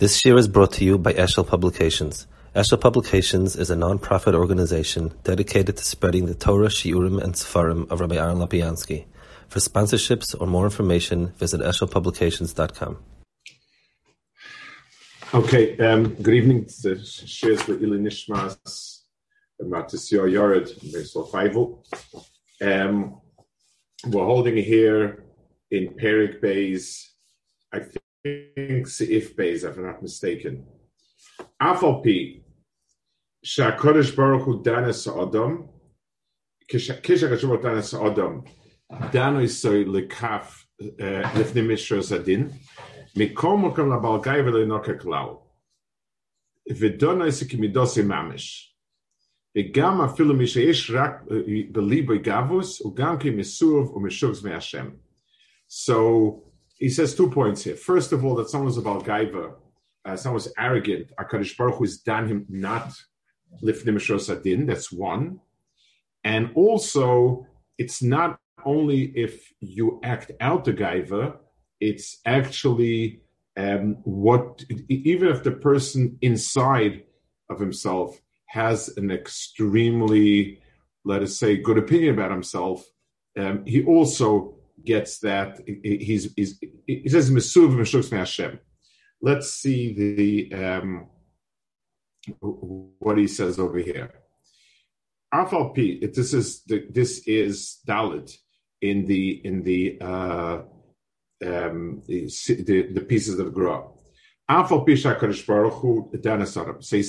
This year is brought to you by Eshel Publications. Eshel Publications is a non-profit organization dedicated to spreading the Torah, Shiurim, and Sefarim of Rabbi Aaron Lapiansky. For sponsorships or more information, visit eshelpublications.com. Okay, good evening. We're holding here in Perik Beis, I think Seif Beis, if I'm not mistaken. Afalpi Shakodesh Baruch Hu Danas Adam Kisha Danas Adam Dano Isoy Lekaf Lifnei Mishra Zadin Mikol Mokom Labal Gai V'Leinoka Klal V'Dono Isik Midosi Mamish V'Gam Afilu Misheish Rak B'Liboy Gavus U'Gam Ki Misuv U'Mishugz Me'Hashem. So he says 2 points here. First of all, that someone's about Gaiva. Someone's arrogant, HaKadosh Baruch Hu has done him not lifnei mishras hadin. That's one. And also, it's not only if you act out the gaiva, it's actually even if the person inside of himself has an extremely, let us say, good opinion about himself, he also gets that. He says, Mesuv Meshukz Me'Hashem. Let's see what he says over here. Afalpi, this is Dalit in the pieces that grow up. Afalpi Shakadosh Baruch Hu Danas Adam. See,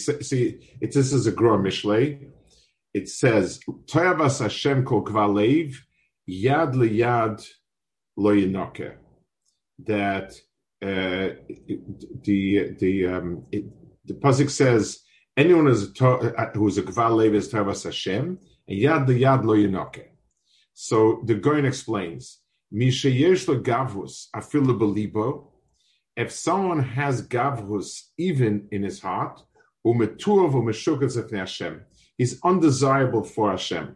this is a Groa Mishlei. It says Toyavas Hashem Kol Kvalev Yad LeYad Lo Yinoker. That. The pasuk says anyone who is a gval lev is tavas Hashem and yad the yad lo yinoke. So the Goyen explains misha yesh lo gavrus afilu belibo. If someone has gavrus even in his heart, umetuav umeshukas afne Hashem, he's undesirable for Hashem.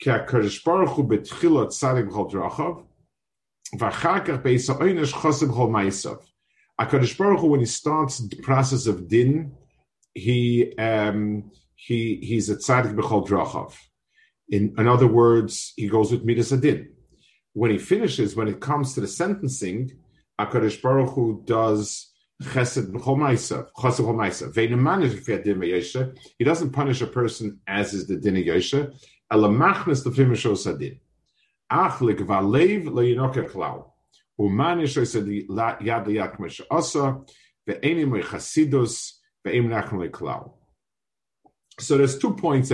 Ki HaKadosh Baruch Hu betchila tzadik b'chol drachav. HaKadosh Baruch Hu, when he starts the process of din, he's a tzaddik b'chol drachav. In other words, he goes with midas hadin. When he finishes, when it comes to the sentencing, HaKadosh Baruch Hu does chesed b'chol ma'asav. He doesn't punish a person as is the din of Yosha. Ela machnas l'fnei mishras hadin. So there's 2 points that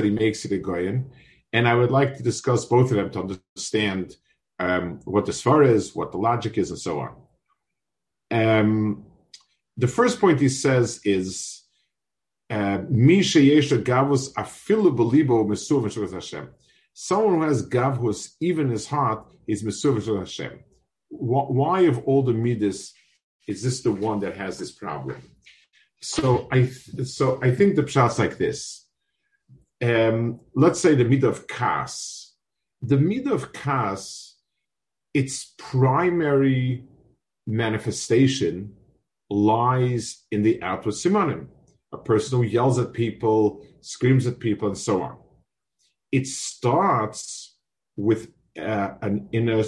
he makes to the Goyen, and I would like to discuss both of them to understand what the Svar is, what the logic is, and so on. The first point he says is, someone who has gavhus, even his heart, is mesuv to Hashem. Why, of all the midas, is this the one that has this problem? So I think the pshat's like this. Let's say the midah of kas. The midah of kas, its primary manifestation lies in the outward simanim. A person who yells at people, screams at people, and so on. It starts with an inner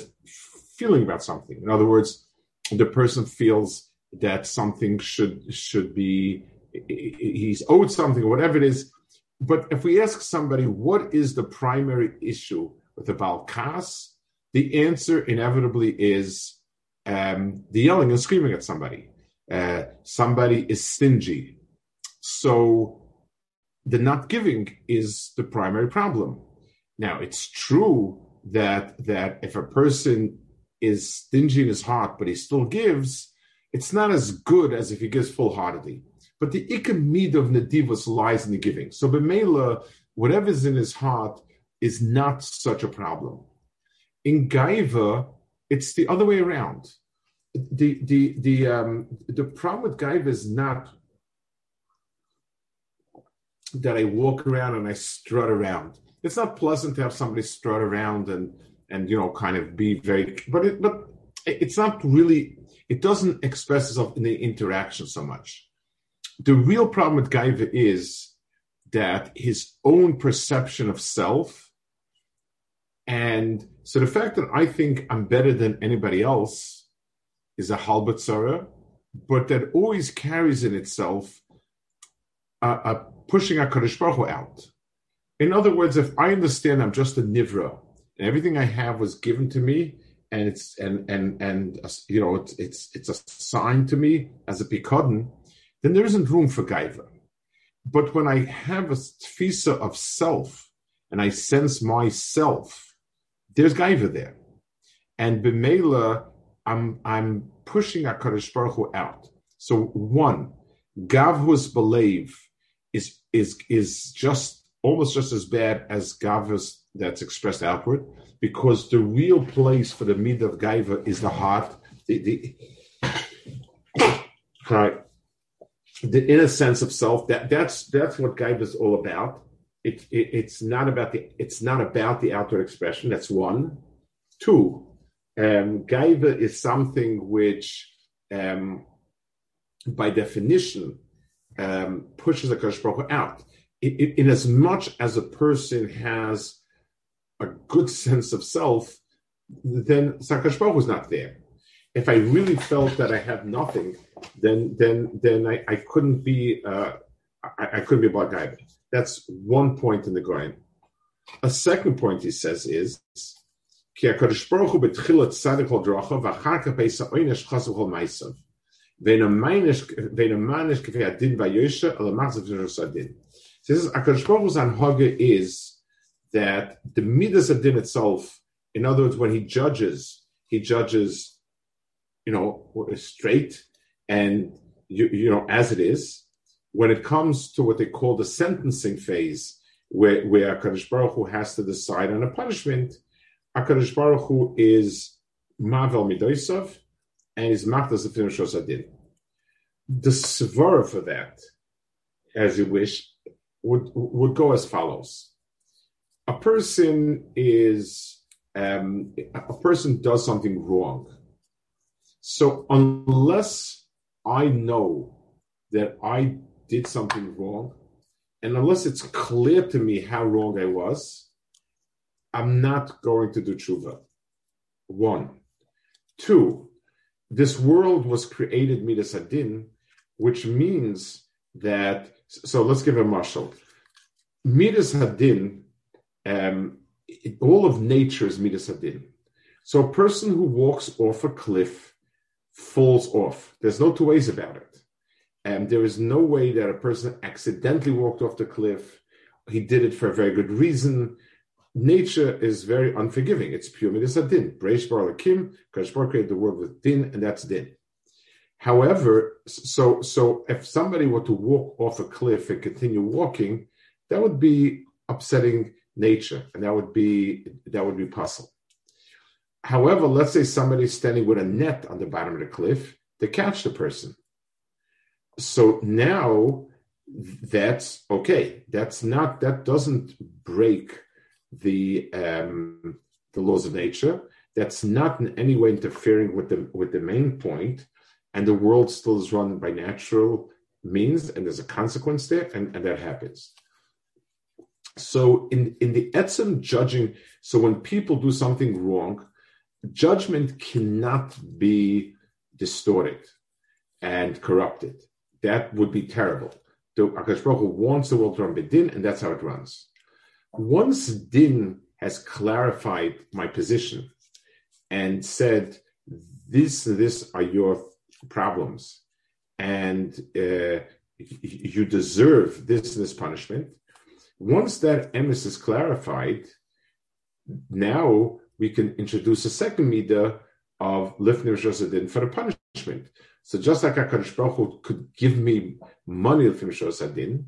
feeling about something. In other words, the person feels that something should be, he's owed something, whatever it is. But if we ask somebody, what is the primary issue with the Baal Kas? The answer inevitably is the yelling and screaming at somebody. Somebody is stingy. So the not giving is the primary problem. Now, it's true that if a person is stingy in his heart, but he still gives, it's not as good as if he gives full-heartedly. But the Iker Midah of Nedivos lies in the giving. So B'Meila, whatever's in his heart is not such a problem. In Gaiva, it's the other way around. The problem with Gaiva is not that I walk around and I strut around. It's not pleasant to have somebody strut around and kind of be very, but it's not really, it doesn't express itself in the interaction so much. The real problem with Gaiva is that his own perception of self. And so the fact that I think I'm better than anybody else is a halbatzara, but that always carries in itself a pushing HaKadosh Baruch Hu out. In other words, if I understand I'm just a nivra, and everything I have was given to me, and it's assigned to me as a pikodin, then there isn't room for gaiva. But when I have a tfisa of self, and I sense myself, there's gaiva there, and b'meila I'm pushing HaKadosh Baruch Hu out. So one, gavhus believe is just almost just as bad as gavhus that's expressed outward, because the real place for the midah of gaiva is the heart. The inner sense of self, that's what gaiva is all about. It's not about the outward expression. That's one. Two, gaiva is something which, by definition, pushes the HaKadosh Baruch Hu out. In as much as a person has a good sense of self, then HaKadosh Baruch Hu is not there. If I really felt that I had nothing, then I couldn't be I couldn't be about Gaiva. That's one point in the Goyim. A second point he says is Ki HaKadosh Baruch Hu b'tchilat tzaddik al drachav v'achar kapeisa oynesh chasam chol meisav ve'namanish k'fei adin va'yosha alamachzav v'nurus adin. So this is HaKadosh Baruch Hu's anhaga is that the midas adin itself, in other words, when he judges straight and, as it is. When it comes to what they call the sentencing phase, where HaKadosh Baruch Hu has to decide on a punishment, HaKadosh Baruch Hu is Mavel Midoisav and is Machdas of Finishos Adin. The svara for that, as you wish, would go as follows. A person does something wrong. So unless I know that I did something wrong, and unless it's clear to me how wrong I was, I'm not going to do tshuva. 1. 2, this world was created midas hadin, which means that, so let's give a mashal. Midas hadin, all of nature is midas hadin. So a person who walks off a cliff falls off. There's no two ways about it. And there is no way that a person accidentally walked off the cliff. He did it for a very good reason. Nature is very unforgiving. It's pure midas hadin. Breish bar lakim, HaKadosh Baruch Hu created the world with din, and that's din. However, so if somebody were to walk off a cliff and continue walking, that would be upsetting nature, and that would be possible. However, let's say somebody's standing with a net on the bottom of the cliff to catch the person. So now that's okay. That doesn't break the laws of nature. That's not in any way interfering with the main point. And the world still is run by natural means, and there's a consequence there, and that happens. So in the etzem judging, so when people do something wrong, judgment cannot be distorted and corrupted. That would be terrible. The HaKadosh Baruch Hu wants the world to run by din, and that's how it runs. Once din has clarified my position and said, this are your problems, and you deserve this punishment, once that emes is clarified, now we can introduce a second midah of lifnei rishus hadin for the punishment. So just like HaKadosh Baruch Hu could give me money lifnei rishus hadin,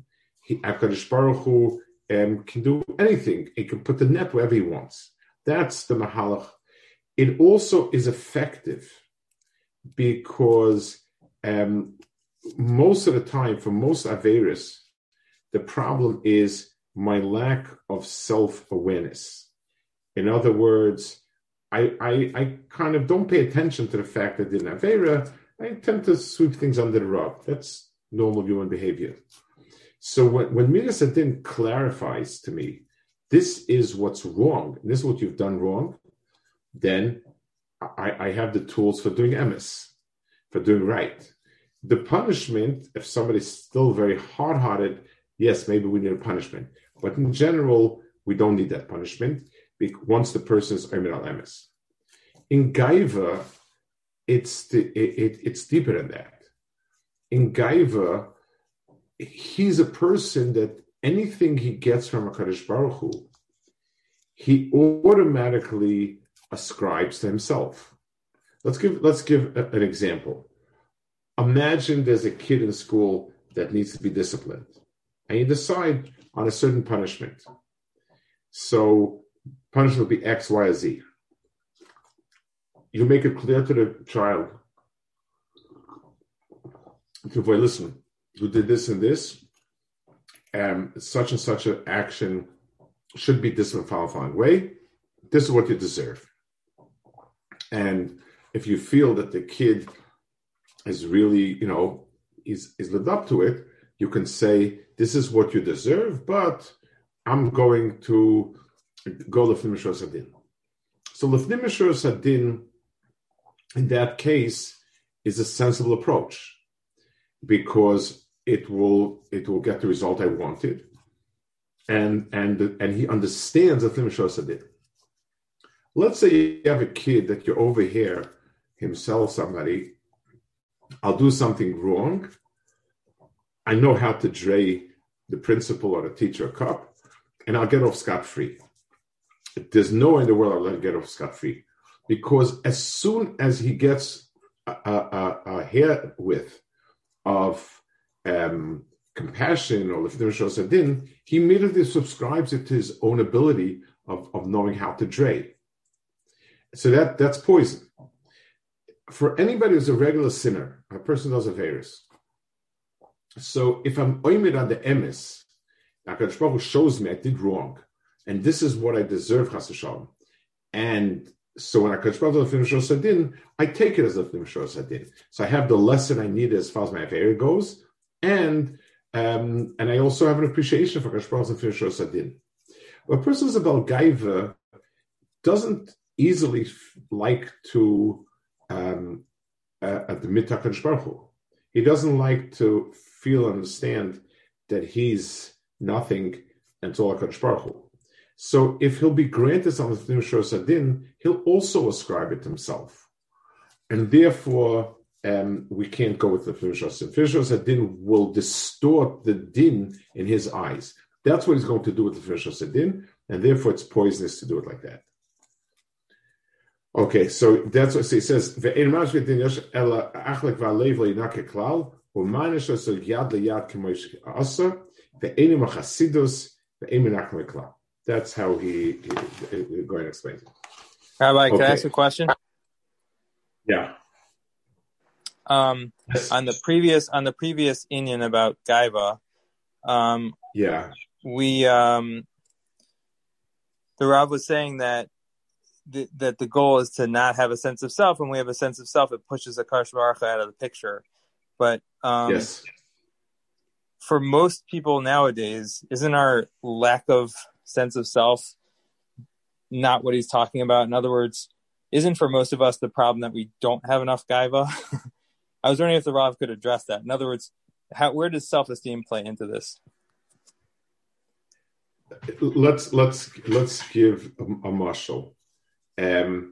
HaKadosh Baruch Hu can do anything. He can put the net wherever he wants. That's the mahalach. It also is effective because most of the time, for most averis, the problem is my lack of self-awareness. In other words, I kind of don't pay attention to the fact that I did an Aveira. I tend to sweep things under the rug. That's normal human behavior. So when Midas Adin clarifies to me, this is what's wrong, this is what you've done wrong, then I have the tools for doing emes, for doing right. The punishment, if somebody's still very hard-hearted, yes, maybe we need a punishment. But in general, we don't need that punishment once the person is omer al emes. In Gaiva, it's deeper than that. In Gaiva, he's a person that anything he gets from HaKadosh Baruch Hu, he automatically ascribes to himself. Let's give an example. Imagine there's a kid in school that needs to be disciplined, and you decide on a certain punishment. So punishment will be X, Y, or Z. You make it clear to the child, to boy, listen, you did this and this, such and such an action should be disciplined in the following way. This is what you deserve. And if you feel that the kid is really, is lived up to it, you can say, this is what you deserve, but I'm going to go Lifnei Mishras Hadin. So Lifnei Mishras Hadin, in that case, is a sensible approach because it will get the result I wanted, and he understands Lifnei Mishras Hadin. Let's say you have a kid that you overhear himself, somebody, I'll do something wrong. I know how to dray the principal or the teacher a cup, and I'll get off scot-free. There's no way in the world I'll let him get off scot-free, because as soon as he gets a hair width of compassion or Lifnei Mishras Hadin, he immediately subscribes it to his own ability of knowing how to dray. So that's poison. For anybody who's a regular sinner, a person does a virus. So if I'm oimid on the emes, HaKadosh Baruch Hu shows me I did wrong, and this is what I deserve, chas v'shalom. And so when HaKadosh Baruch Hu finishes hadin, I take it as Lifnei Mishras Hadin. So I have the lesson I need as far as my aver goes, and I also have an appreciation for HaKadosh Baruch Hu finishes hadin. A person who's a bal gaiva doesn't easily like to admit HaKadosh Baruch Hu. He doesn't like to feel and understand that he's nothing until HaKadosh Baruch Hu. So if he'll be granted something from Mishras Hadin, he'll also ascribe it to himself. And therefore, we can't go with the Mishras Hadin. Mishras Hadin will distort the din in his eyes. That's what he's going to do with the Mishras Hadin, and therefore it's poisonous to do it like that. Okay, so that's what he says. That's how he go and explain it. Rabbi, okay. Can I ask a question? Yeah. On the previous Indian about Gaiva, the Rav was saying that the goal is to not have a sense of self. When we have a sense of self, it pushes HaKadosh Baruch Hu out of the picture. But yes. For most people nowadays, isn't our lack of sense of self not what he's talking about? In other words, isn't for most of us the problem that we don't have enough gaiva? I was wondering if the Rav could address that. In other words, where does self-esteem play into this? Let's give a marshal. My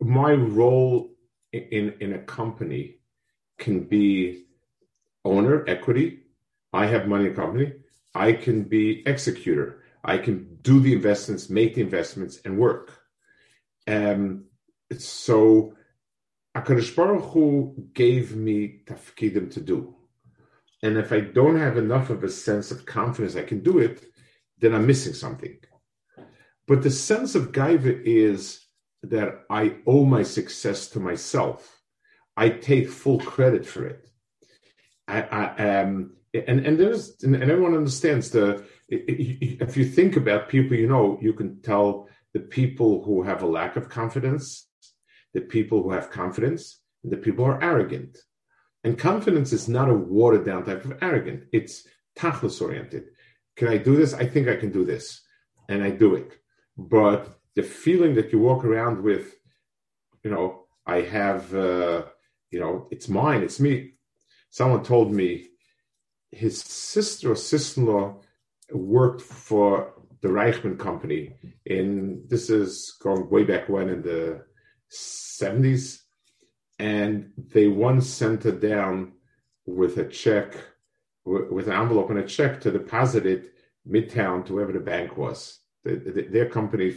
role in a company can be owner, equity. I have money in a company. I can be executor. I can do the investments, make the investments, and work. So HaKadosh Baruch Hu gave me tafkidim to do. And if I don't have enough of a sense of confidence I can do it, then I'm missing something. But the sense of gaiva is that I owe my success to myself. I take full credit for it. I everyone understands if you think about people, you can tell the people who have a lack of confidence, the people who have confidence, and the people who are arrogant. And confidence is not a watered-down type of arrogant. It's tachlis-oriented. Can I do this? I think I can do this. And I do it. But the feeling that you walk around with, I have, it's mine, it's me. Someone told me his sister or sister-in-law worked for the Reichman company this is going way back when in the 70s. And they once sent her down with a check, with an envelope and a check to deposit it midtown to wherever the bank was. Their company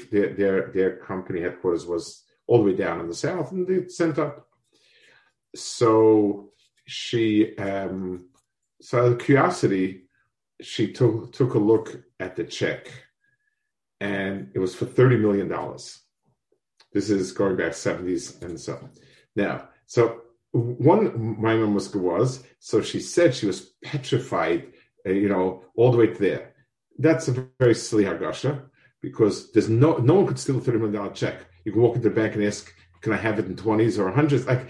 headquarters was all the way down in the south, and they sent up. So she, out of curiosity, she took a look at the check, and it was for $30 million. This is going back 70s and so on. Now, so one, my mom was, so she said she was petrified, all the way to there. That's a very silly Hagasha, because there's no one could steal a $30 million check. You can walk into the bank and ask, can I have it in 20s or 100s? Like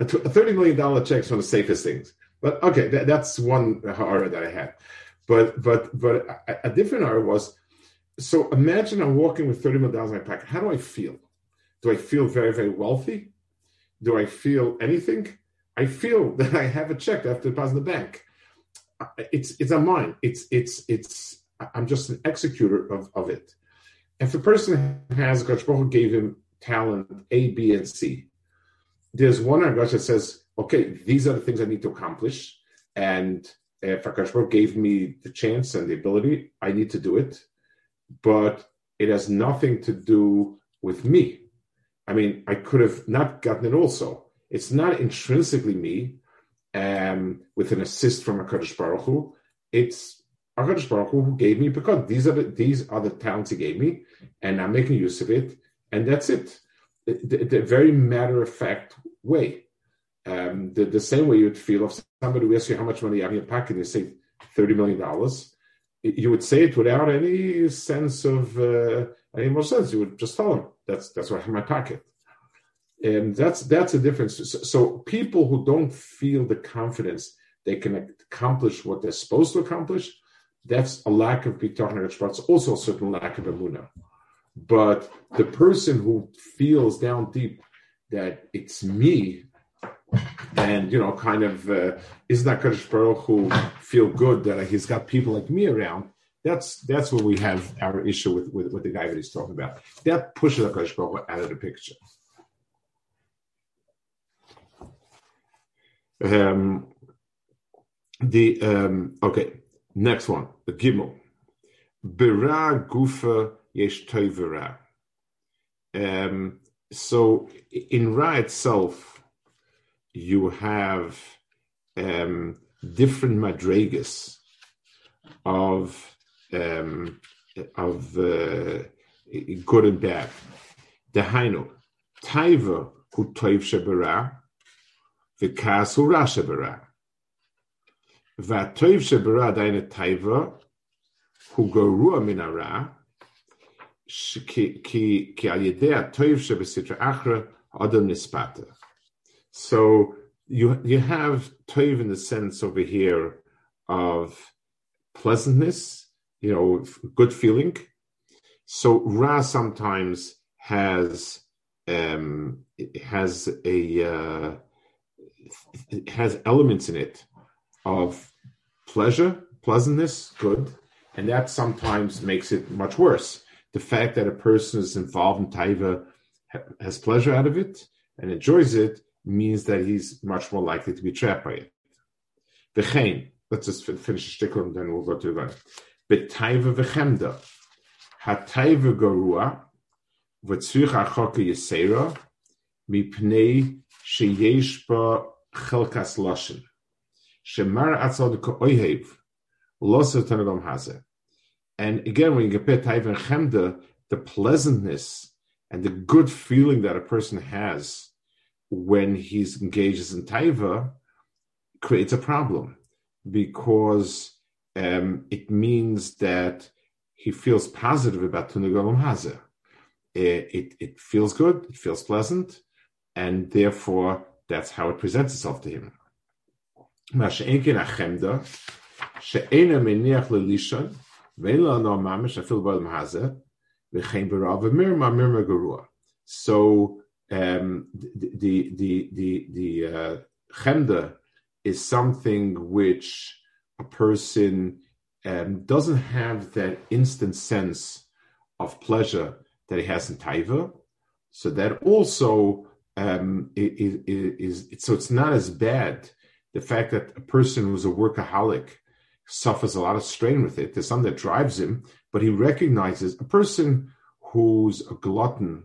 a $30 million check is one of the safest things. But okay, that's one horror that I had. But a different horror was, so imagine I'm walking with $30 million in my pocket. How do I feel? Do I feel very, very wealthy? Do I feel anything? I feel that I have a check that I have to deposit in the bank. It's not mine. It's I'm just an executor of it. If a person has, Gosh Baruch gave him talent A, B, and C, there's one Gosh that says, okay, these are the things I need to accomplish. And if Gosh Baruch gave me the chance and the ability, I need to do it. But it has nothing to do with me. I mean, I could have not gotten it also. It's not intrinsically me with an assist from HaKadosh Baruch Hu. It's HaKadosh Baruch Hu who gave me, because these are the talents he gave me, and I'm making use of it, and that's it. The very matter-of-fact way. The same way you'd feel if somebody would ask you how much money you have in your pocket, and you say $30 million. You would say it without any sense of... any more sense, you would just tell them, that's what I have in my pocket. And that's a difference. So people who don't feel the confidence they can accomplish what they're supposed to accomplish, that's a lack of bitachon. It's also a certain lack of emunah. But the person who feels down deep that it's me, and, is not HaKadosh Baruch Hu feel good that he's got people like me around, That's where we have our issue with the guy that he's talking about. That pushes HaKadosh Baruch Hu out of the picture. Okay, next one, the Gimel. Bera gufa yesh toivera. So in Ra itself, you have different madregas of good and bad. Dehainu, taiva hu toiv shebera, v'kas hu ra shebera. V'atoiv shebera daina taiva hu gorua min hara, ki al yedei atoiv shebesitra achra adam nispata. So you have toiv in the sense over here of pleasantness, good feeling. So Ra sometimes has elements in it of pleasure, pleasantness, good, and that sometimes makes it much worse. The fact that a person is involved in taiva, has pleasure out of it and enjoys it, means that he's much more likely to be trapped by it. V'chein. Let's just finish the shtickle and then we'll go to the line. Betaiva v'chemda, hataiva garua, v'tzvich achoka yisera, mipnei sheyesh ba chelkas loshin, shemar atzadka oyhev, loser tanadam hazeh. And again, when you compare taiva and chemda, the pleasantness and the good feeling that a person has when he engages in taiva creates a problem, because it means that he feels positive about Tunagolam Hazeh. it feels good, it feels pleasant, and therefore that's how it presents itself to him. So the chemda is something which a person doesn't have that instant sense of pleasure that he has in taiva, so that also so it's not as bad. The fact that a person who's a workaholic suffers a lot of strain with it. There's something that drives him, but he recognizes a person who's a glutton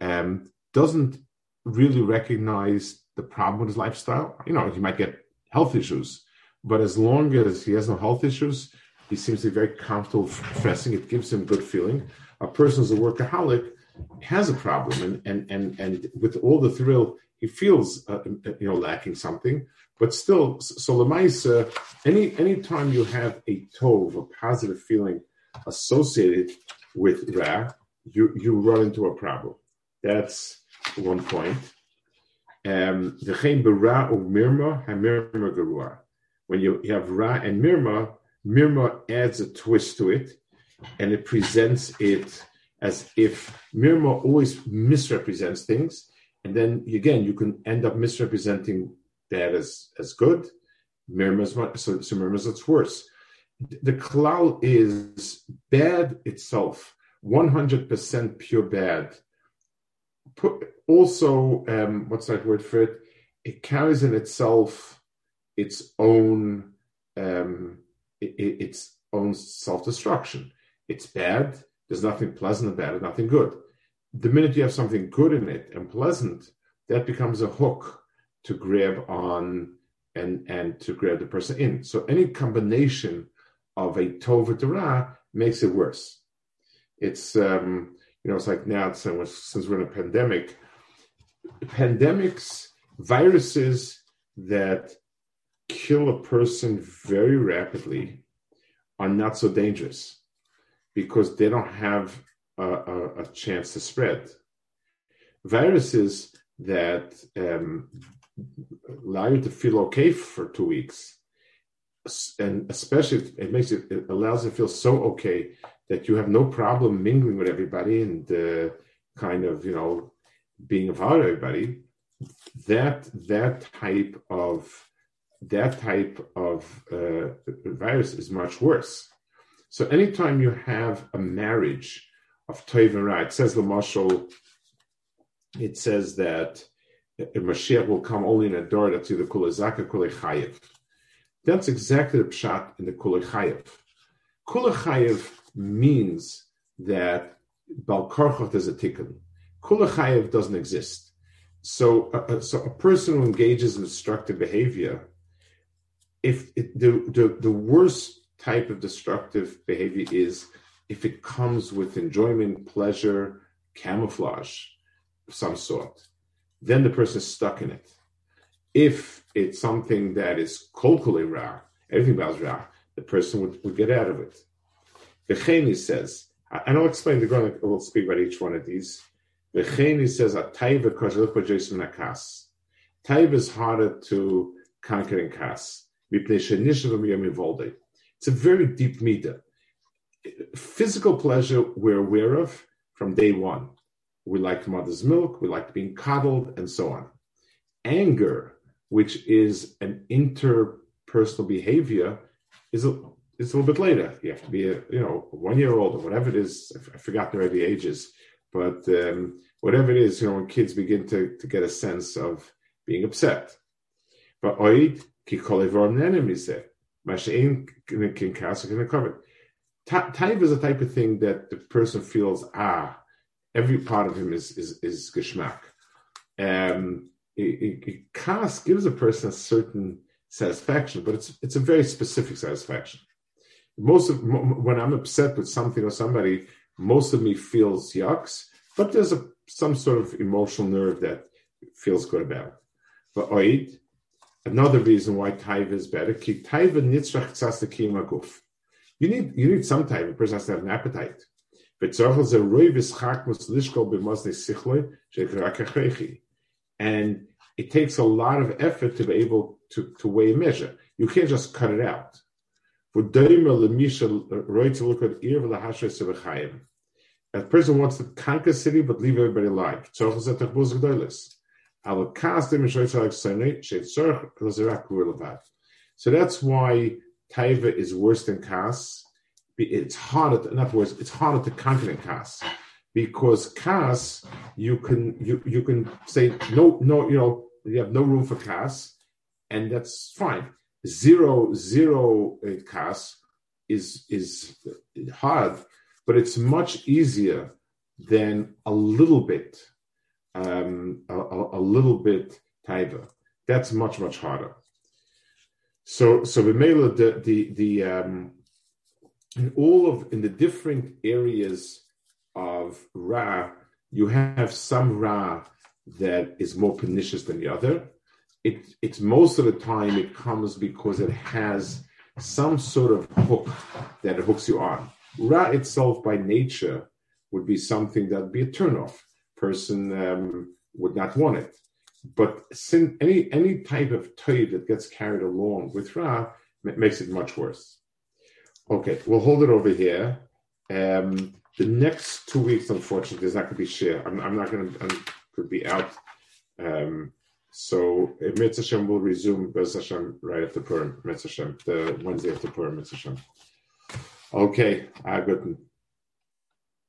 doesn't really recognize the problem with his lifestyle. You know, he might get health issues, but as long as he has no health issues, he seems to be very comfortable professing. It gives him good feeling. A person who's a workaholic has a problem, and with all the thrill, he feels lacking something. But still, so l'maisa, any time you have a tov, a positive feeling associated with ra, you run into a problem. That's one point. When you have ra and mirma, mirma adds a twist to it, and it presents it as if mirma always misrepresents things, and then again you can end up misrepresenting that as good. Mirma is much, so mirma is what's worse. The klal is bad itself, 100% pure bad. Also, what's that word for it? It carries in itself its own its own self-destruction. It's bad. There's nothing pleasant about it, nothing good. The minute you have something good in it and pleasant, that becomes a hook to grab on and to grab the person in. So any combination of a tov and ra makes it worse. It's it's like now, since we're in a pandemic, pandemics, viruses that kill a person very rapidly are not so dangerous, because they don't have a chance to spread. Viruses that allow you to feel okay for 2 weeks, and especially it allows you to feel so okay that you have no problem mingling with everybody and being about everybody. That type of virus is much worse. So anytime you have a marriage of Tov and Ra, it says that a Mashiach will come only in a door that's either Kulei Zaka or Kulei Chayev. That's exactly the pshat in the Kulei Chayev. Kulei Chayev means that Bal Korchot is a tikkun. Kulei Chayev doesn't exist. So a person who engages in destructive behavior, the worst type of destructive behavior is if it comes with enjoyment, pleasure, camouflage of some sort, then the person is stuck in it. If it's something that is kolkolei ra, everything about ra, the person would get out of it. V'cheini says, and I'll explain the Gemara, we'll speak about each one of these. V'cheini says, taiva kosher b'jeisim nakas. Taiva is harder to conquer than kas. It's a very deep midah. Physical pleasure we're aware of from day one. We like mother's milk, we like being coddled, and so on. Anger, which is an interpersonal behavior, is a little bit later. You have to be a 1-year-old or whatever it is. I've forgotten already ages, but whatever it is, when kids begin to get a sense of being upset. But oid ki kolevarim nenemizeh. Mashein can cast can cover. Taiva is a type of thing that the person feels, every part of him is geschmack. Kas gives a person a certain satisfaction, but it's a very specific satisfaction. When I'm upset with something or somebody, most of me feels yucks, but there's some sort of emotional nerve that feels good about it. But oid. Another reason why taiva is better, ki taiva nitzrach tzas l'kiyum haguf. You need some taiva. A person has to have an appetite. And it takes a lot of effort to be able to weigh and measure. You can't just cut it out. A person wants to conquer a city but leave everybody alive. So that's why Taiva is worse than Kas. It's harder to conquer than Kas. Because Kas, you can say no, you have no room for Kas, and that's fine. Zero Kas is hard, but it's much easier than a little bit Taiva. That's much harder. So Vimela, in the different areas of Ra, you have some Ra that is more pernicious than the other. It's most of the time it comes because it has some sort of hook that it hooks you on. Ra itself by nature would be something that would be a turnoff. Person would not want it. But since any type of toy that gets carried along with Ra makes it much worse. Okay, we'll hold it over here. The next 2 weeks, unfortunately, there's not going to be share. I'm not going to be out. So, Mitz Hashem will resume, Bez Hashem, right after Purim. Mitz Hashem, the Wednesday after Purim, Mitz Hashem. Okay, good.